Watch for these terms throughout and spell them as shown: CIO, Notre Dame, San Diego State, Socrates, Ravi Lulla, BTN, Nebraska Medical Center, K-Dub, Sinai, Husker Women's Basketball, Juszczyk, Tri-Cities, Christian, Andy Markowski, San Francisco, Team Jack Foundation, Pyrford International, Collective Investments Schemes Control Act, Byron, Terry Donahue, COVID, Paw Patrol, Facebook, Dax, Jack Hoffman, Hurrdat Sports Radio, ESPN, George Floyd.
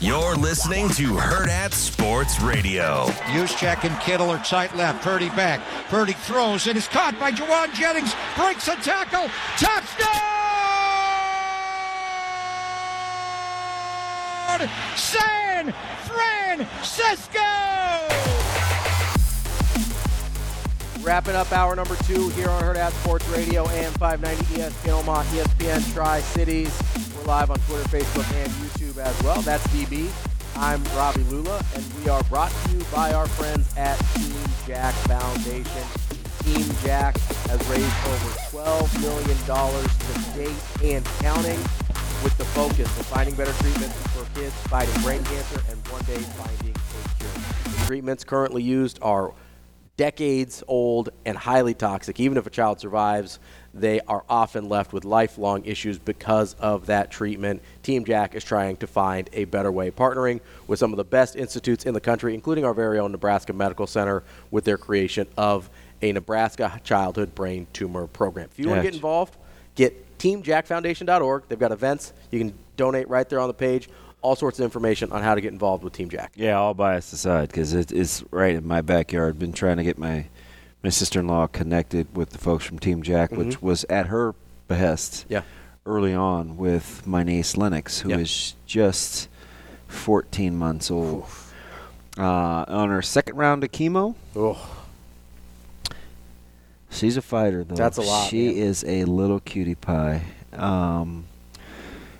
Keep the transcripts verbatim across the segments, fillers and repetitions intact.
You're listening to Hurrdat Sports Radio. Juszczyk and Kittle are tight left. Purdy back. Purdy throws and is caught by Jawan Jennings. Breaks a tackle. Touchdown! San Francisco! Wrapping up hour number two here on Hurrdat Sports Radio, A M five ninety E S Gilmour, E S P N Tri-Cities. We're live on Twitter, Facebook, and YouTube as well. That's D B. I'm Ravi Lulla, and we are brought to you by our friends at Team Jack Foundation. Team Jack has raised over twelve million dollars to date and counting, with the focus of finding better treatments for kids fighting brain cancer and one day finding a cure. The treatments currently used are decades old and highly toxic. Even if a child survives, they are often left with lifelong issues because of that treatment. Team Jack is trying to find a better way, partnering with some of the best institutes in the country, including our very own Nebraska Medical Center, with their creation of a Nebraska Childhood Brain Tumor Program. If you want to get involved, get team jack foundation dot org. They've got events. You can donate right there on the page. All sorts of information on how to get involved with Team Jack. Yeah, all bias aside, because it, it's right in my backyard. Been trying to get my, my sister-in-law connected with the folks from Team Jack, mm-hmm. which was at her behest yeah. early on with my niece Lennox, who yep. is just fourteen months old. Uh, on her second round of chemo. Oh. She's a fighter, though. That's a lot. She man. is a little cutie pie. Um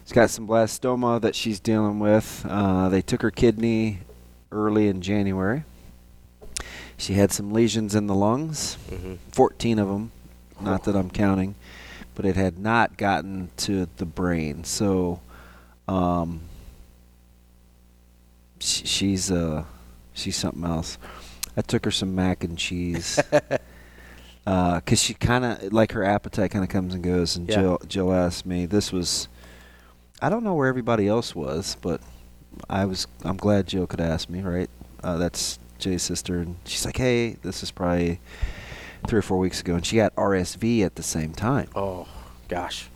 She's got some blastoma that she's dealing with. Uh, they took her kidney early in January. She had some lesions in the lungs, mm-hmm. fourteen of them, not that I'm counting, but it had not gotten to the brain. So um, sh- she's uh, she's something else. I took her some mac and cheese. uh, 'cause she kind of, like, her appetite kind of comes and goes. And yeah. Jill, Jill asked me, this was... I don't know where everybody else was, but I was, I'm glad Jill could ask me, right? Uh, that's Jay's sister, and she's like, hey, this is probably three or four weeks ago, and she got R S V at the same time. Oh, gosh.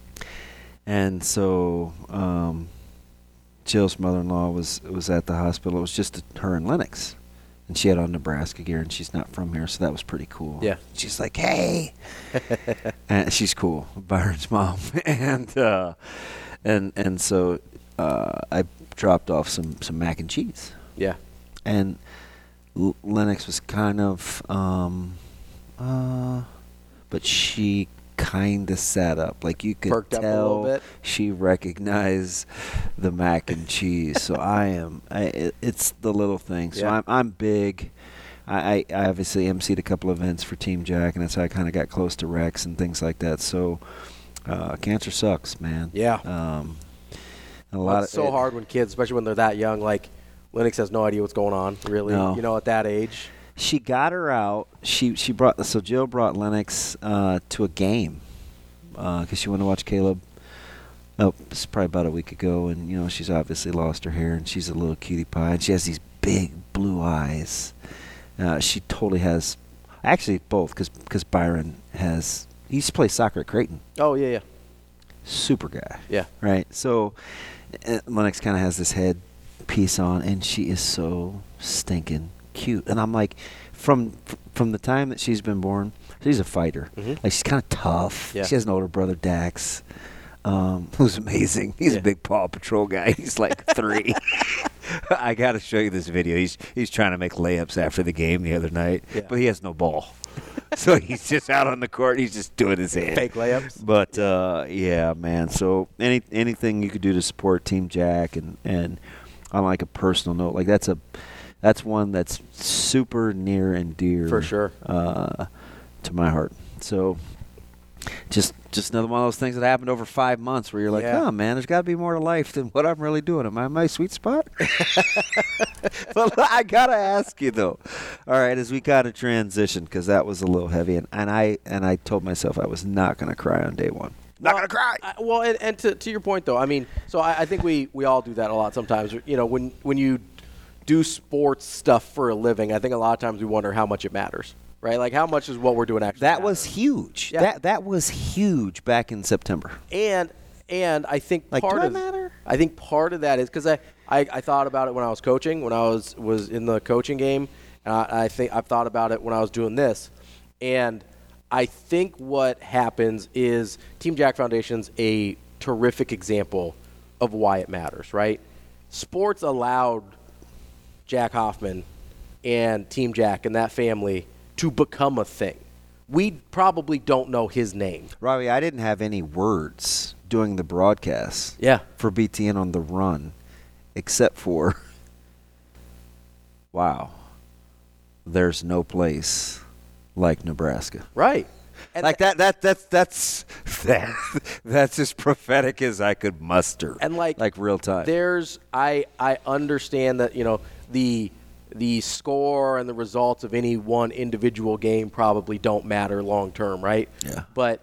And so um, Jill's mother-in-law was, was at the hospital. It was just her and Lennox, and she had on Nebraska gear, and she's not from here, so that was pretty cool. Yeah. She's like, hey. And she's cool, Byron's mom. and... uh And and so uh, I dropped off some, some mac and cheese. Yeah. And L- Lennox was kind of, um, uh, but she kind of sat up. Like, you could Perked tell she recognized the mac and cheese. So I am, I, it, it's the little thing. So yeah. I'm, I'm big. I, I obviously emceed a couple events for Team Jack, and that's how I kind of got close to Rex and things like that. So... Uh, cancer sucks, man. Yeah. Um, a well, lot. It's of so it, hard when kids, especially when they're that young. Like, Lennox has no idea what's going on, really. No. You know, at that age. She got her out. She she brought so Jill brought Lennox uh, to a game because uh, she wanted to watch Caleb. Oh, it's probably about a week ago, and you know she's obviously lost her hair, and she's a little cutie pie, and she has these big, blue eyes. Uh, she totally has, actually both, because because Byron has, he used to play soccer at Creighton. Oh, yeah, yeah. Super guy. Yeah. Right. So uh, Lennox kind of has this head piece on, and she is so stinking cute. And I'm like, from from the time that she's been born, she's a fighter. Mm-hmm. Like, she's kind of tough. Yeah. She has an older brother, Dax, um, who's amazing. He's yeah. a big Paw Patrol guy. He's like three. I got to show you this video. He's he's trying to make layups after the game the other night, yeah. but he has no ball. So he's just out on the court. He's just doing his hand. Fake layups. But, uh, yeah, man. So any anything you could do to support Team Jack, and, and on, like, a personal note, like, that's a that's one that's super near and dear. For sure. Uh, to my heart. So just just another one of those things that happened over five months where you're like, yeah. oh, man, there's got to be more to life than what I'm really doing. Am I in my sweet spot? But I got to ask you, though. All right, as we got to transition, because that was a little heavy, and, and I and I told myself I was not going to cry on day one. Not well, going to cry. I, well, and, and to, to your point, though, I mean, so I, I think we, we all do that a lot sometimes. You know, when, when you do sports stuff for a living, I think a lot of times we wonder how much it matters. Right, like how much is what we're doing actually? That matter? was huge. Yeah. That that was huge back in September. And and I think like, part do of I, matter? I think part of that is because I, I, I thought about it when I was coaching, when I was, was in the coaching game, and I, I think I've thought about it when I was doing this, and I think what happens is Team Jack Foundation's a terrific example of why it matters. Right, sports allowed Jack Hoffman and Team Jack and that family to become a thing. We probably don't know his name. Robbie, I didn't have any words doing the broadcast yeah. for B T N on the run, except for, wow, there's no place like Nebraska. Right. And like th- that, that, that, that's that, that's as prophetic as I could muster. And like, like real time. There's, I, I understand that, you know, the, the score and the results of any one individual game probably don't matter long term, right? Yeah. But,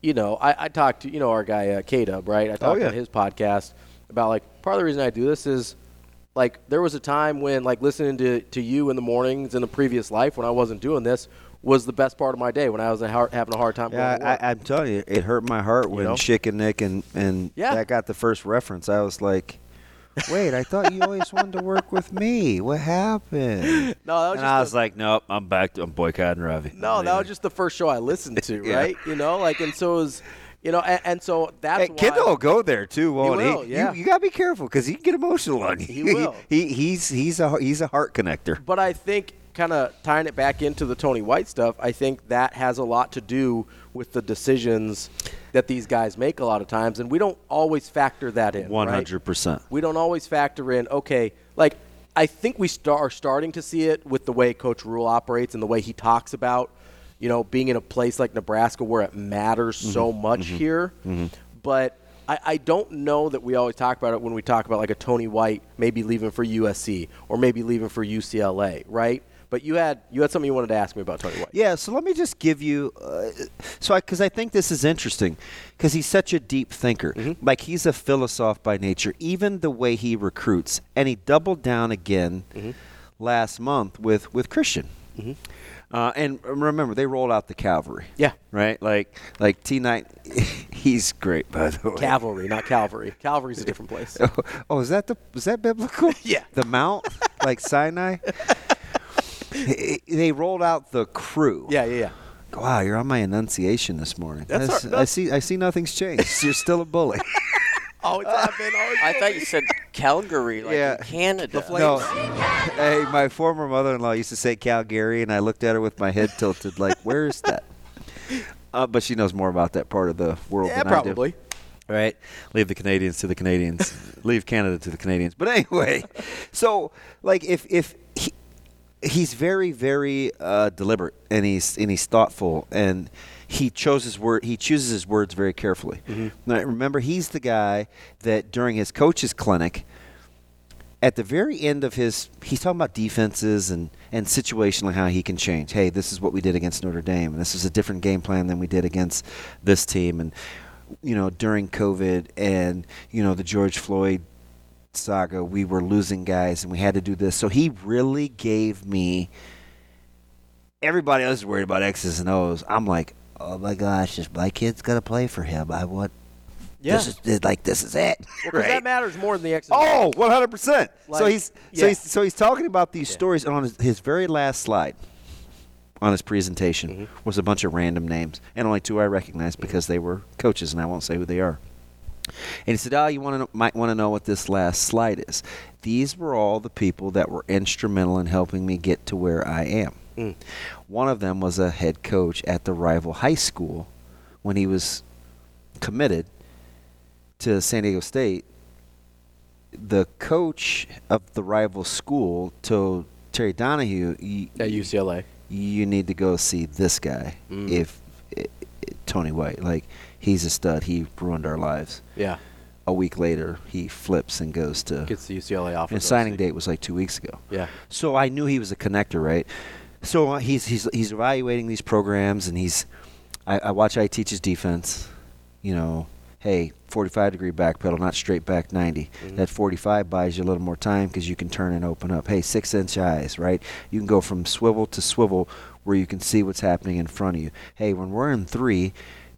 you know, I, I talked to, you know, our guy, uh, K-Dub, right? I talked oh, yeah. on his podcast about, like, part of the reason I do this is, like, there was a time when, like, listening to, to you in the mornings in the previous life when I wasn't doing this was the best part of my day, when I was a hard, having a hard time. Yeah, I, I, I'm telling you, it hurt my heart when you know? Chick and Nick and, and yeah. that got the first reference. I was like, wait, I thought you always wanted to work with me. What happened? No, that was and just I the, was like, nope, I'm back. To, I'm boycotting Ravi. No, that was just the first show I listened to, right? yeah. You know, like, and so it was, you know, and, and so that's hey, why. Kid will go there, too, won't he? Will, he? Yeah. You, you got to be careful because he can get emotional on you. He will. he, he's, he's, a, he's a heart connector. But I think kind of tying it back into the Tony White stuff, I think that has a lot to do with the decisions that these guys make a lot of times, and we don't always factor that in. one hundred percent. Right? We don't always factor in, okay, like I think we start, are starting to see it with the way Coach Rule operates and the way he talks about, you know, being in a place like Nebraska where it matters mm-hmm. so much mm-hmm. here. Mm-hmm. But I, I don't know that we always talk about it when we talk about like a Tony White maybe leaving for U S C or maybe leaving for U C L A, right? But you had you had something you wanted to ask me about Tony White. Yeah, so let me just give you uh, – so because I, I think this is interesting because he's such a deep thinker. Mm-hmm. Like he's a philosopher by nature, even the way he recruits. And he doubled down again mm-hmm. last month with, with Christian. Mm-hmm. Uh, and remember, they rolled out the cavalry. Yeah. Right? Like like T nine, he's great, by the way. Cavalry, not Calvary. Calvary's a different place. Oh, oh is that the is that biblical? Yeah. The Mount, like Sinai? They rolled out the crew. Yeah, yeah, yeah. Wow, you're on my enunciation this morning. That's That's, our, that's, I see I see nothing's changed. You're still a bully. Oh, it's happened. Uh, I thought you said Calgary, like yeah. in Canada. No. Hey, my former mother-in-law used to say Calgary, and I looked at her with my head tilted like, where is that? Uh, but she knows more about that part of the world yeah, than probably. I do. Yeah, probably. Right, leave the Canadians to the Canadians. Leave Canada to the Canadians. But anyway, so, like, if... if he, He's very, very uh, deliberate, and he's and he's thoughtful, and he chose his word. He chooses his words very carefully. Mm-hmm. Now, remember, he's the guy that during his coach's clinic, at the very end of his, he's talking about defenses and and situationally how he can change. Hey, this is what we did against Notre Dame, and this is a different game plan than we did against this team, and you know during COVID, and you know the George Floyd saga, we were losing guys and we had to do this. So he really gave me, everybody else is worried about X's and O's. I'm like, oh my gosh, this, my kid's going to play for him. I want, yeah. this is like, this is it. Well, because right? that matters more than the X's and O's. Oh, one hundred percent. Like, so, he's, yeah. so, he's, so he's talking about these yeah. stories, and on his, his very last slide on his presentation mm-hmm. was a bunch of random names, and only two I recognized mm-hmm. because they were coaches, and I won't say who they are. And he said, oh, you want to know, might want to know what this last slide is. These were all the people that were instrumental in helping me get to where I am. Mm. One of them was a head coach at the rival high school when he was committed to San Diego State. The coach of the rival school told Terry Donahue, at U C L A, you need to go see this guy, mm. if Tony White. Like, he's a stud. He ruined our lives. Yeah. A week later, he flips and goes to. Gets the U C L A offer. His signing date was like two weeks ago. Yeah. So I knew he was a connector, right? So he's he's he's evaluating these programs, and he's. I, I watch how he teaches defense. You know, hey, forty-five degree backpedal, not straight back ninety. Mm-hmm. That forty-five buys you a little more time because you can turn and open up. Hey, six inch eyes, right? You can go from swivel to swivel where you can see what's happening in front of you. Hey, when we're in three,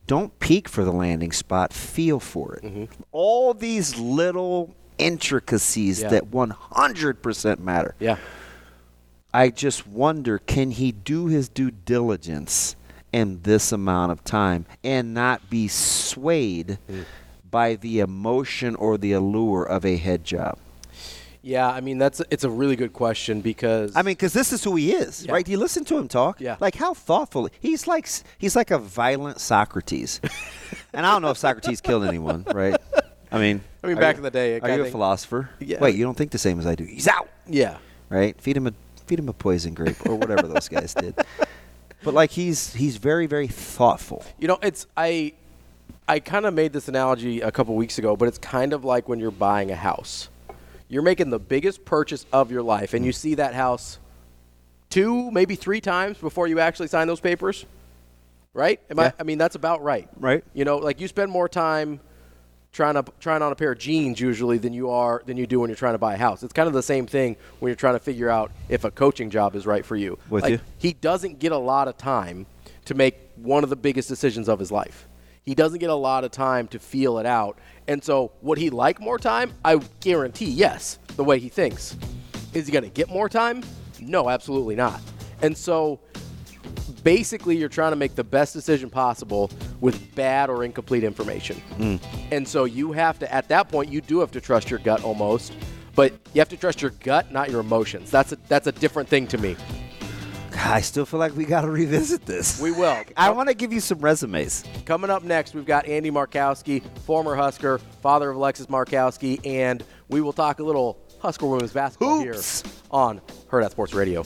don't peek for the landing spot. Feel for it. Mm-hmm. All these little intricacies yeah. that one hundred percent matter. Yeah. I just wonder, can he do his due diligence in this amount of time and not be swayed mm. by the emotion or the allure of a head job? Yeah, I mean, that's it's a really good question because I mean, because this is who he is, yeah. right? You listen to him talk, yeah. Like how thoughtful he's like. He's like a violent Socrates, and I don't know if Socrates killed anyone, right? I mean, I mean, back you, in the day, are you a philosopher? Yeah. Wait, you don't think the same as I do? He's out. Yeah. Right. Feed him a feed him a poison grape or whatever those guys did. But like he's he's very very thoughtful. You know, it's I I kind of made this analogy a couple weeks ago, but it's kind of like when you're buying a house. You're making the biggest purchase of your life, and you see that house two, maybe three times before you actually sign those papers, right? Am yeah. I, I mean, that's about right. Right. You know, like you spend more time trying to trying on a pair of jeans usually than you are than you do when you're trying to buy a house. It's kind of the same thing when you're trying to figure out if a coaching job is right for you. With like, you. He doesn't get a lot of time to make one of the biggest decisions of his life. He doesn't get a lot of time to feel it out. And so would he like more time? I guarantee yes, the way he thinks. Is he going to get more time? No, absolutely not. And so basically you're trying to make the best decision possible with bad or incomplete information. Mm. And so you have to, at that point, you do have to trust your gut almost. But you have to trust your gut, not your emotions. That's a, that's a different thing to me. I still feel like we got to revisit this. We will. I want to give you some resumes. Coming up next, we've got Andy Markowski, former Husker, father of Alexis Markowski, and we will talk a little Husker women's basketball Oops. Here on Hurrdat Sports Radio.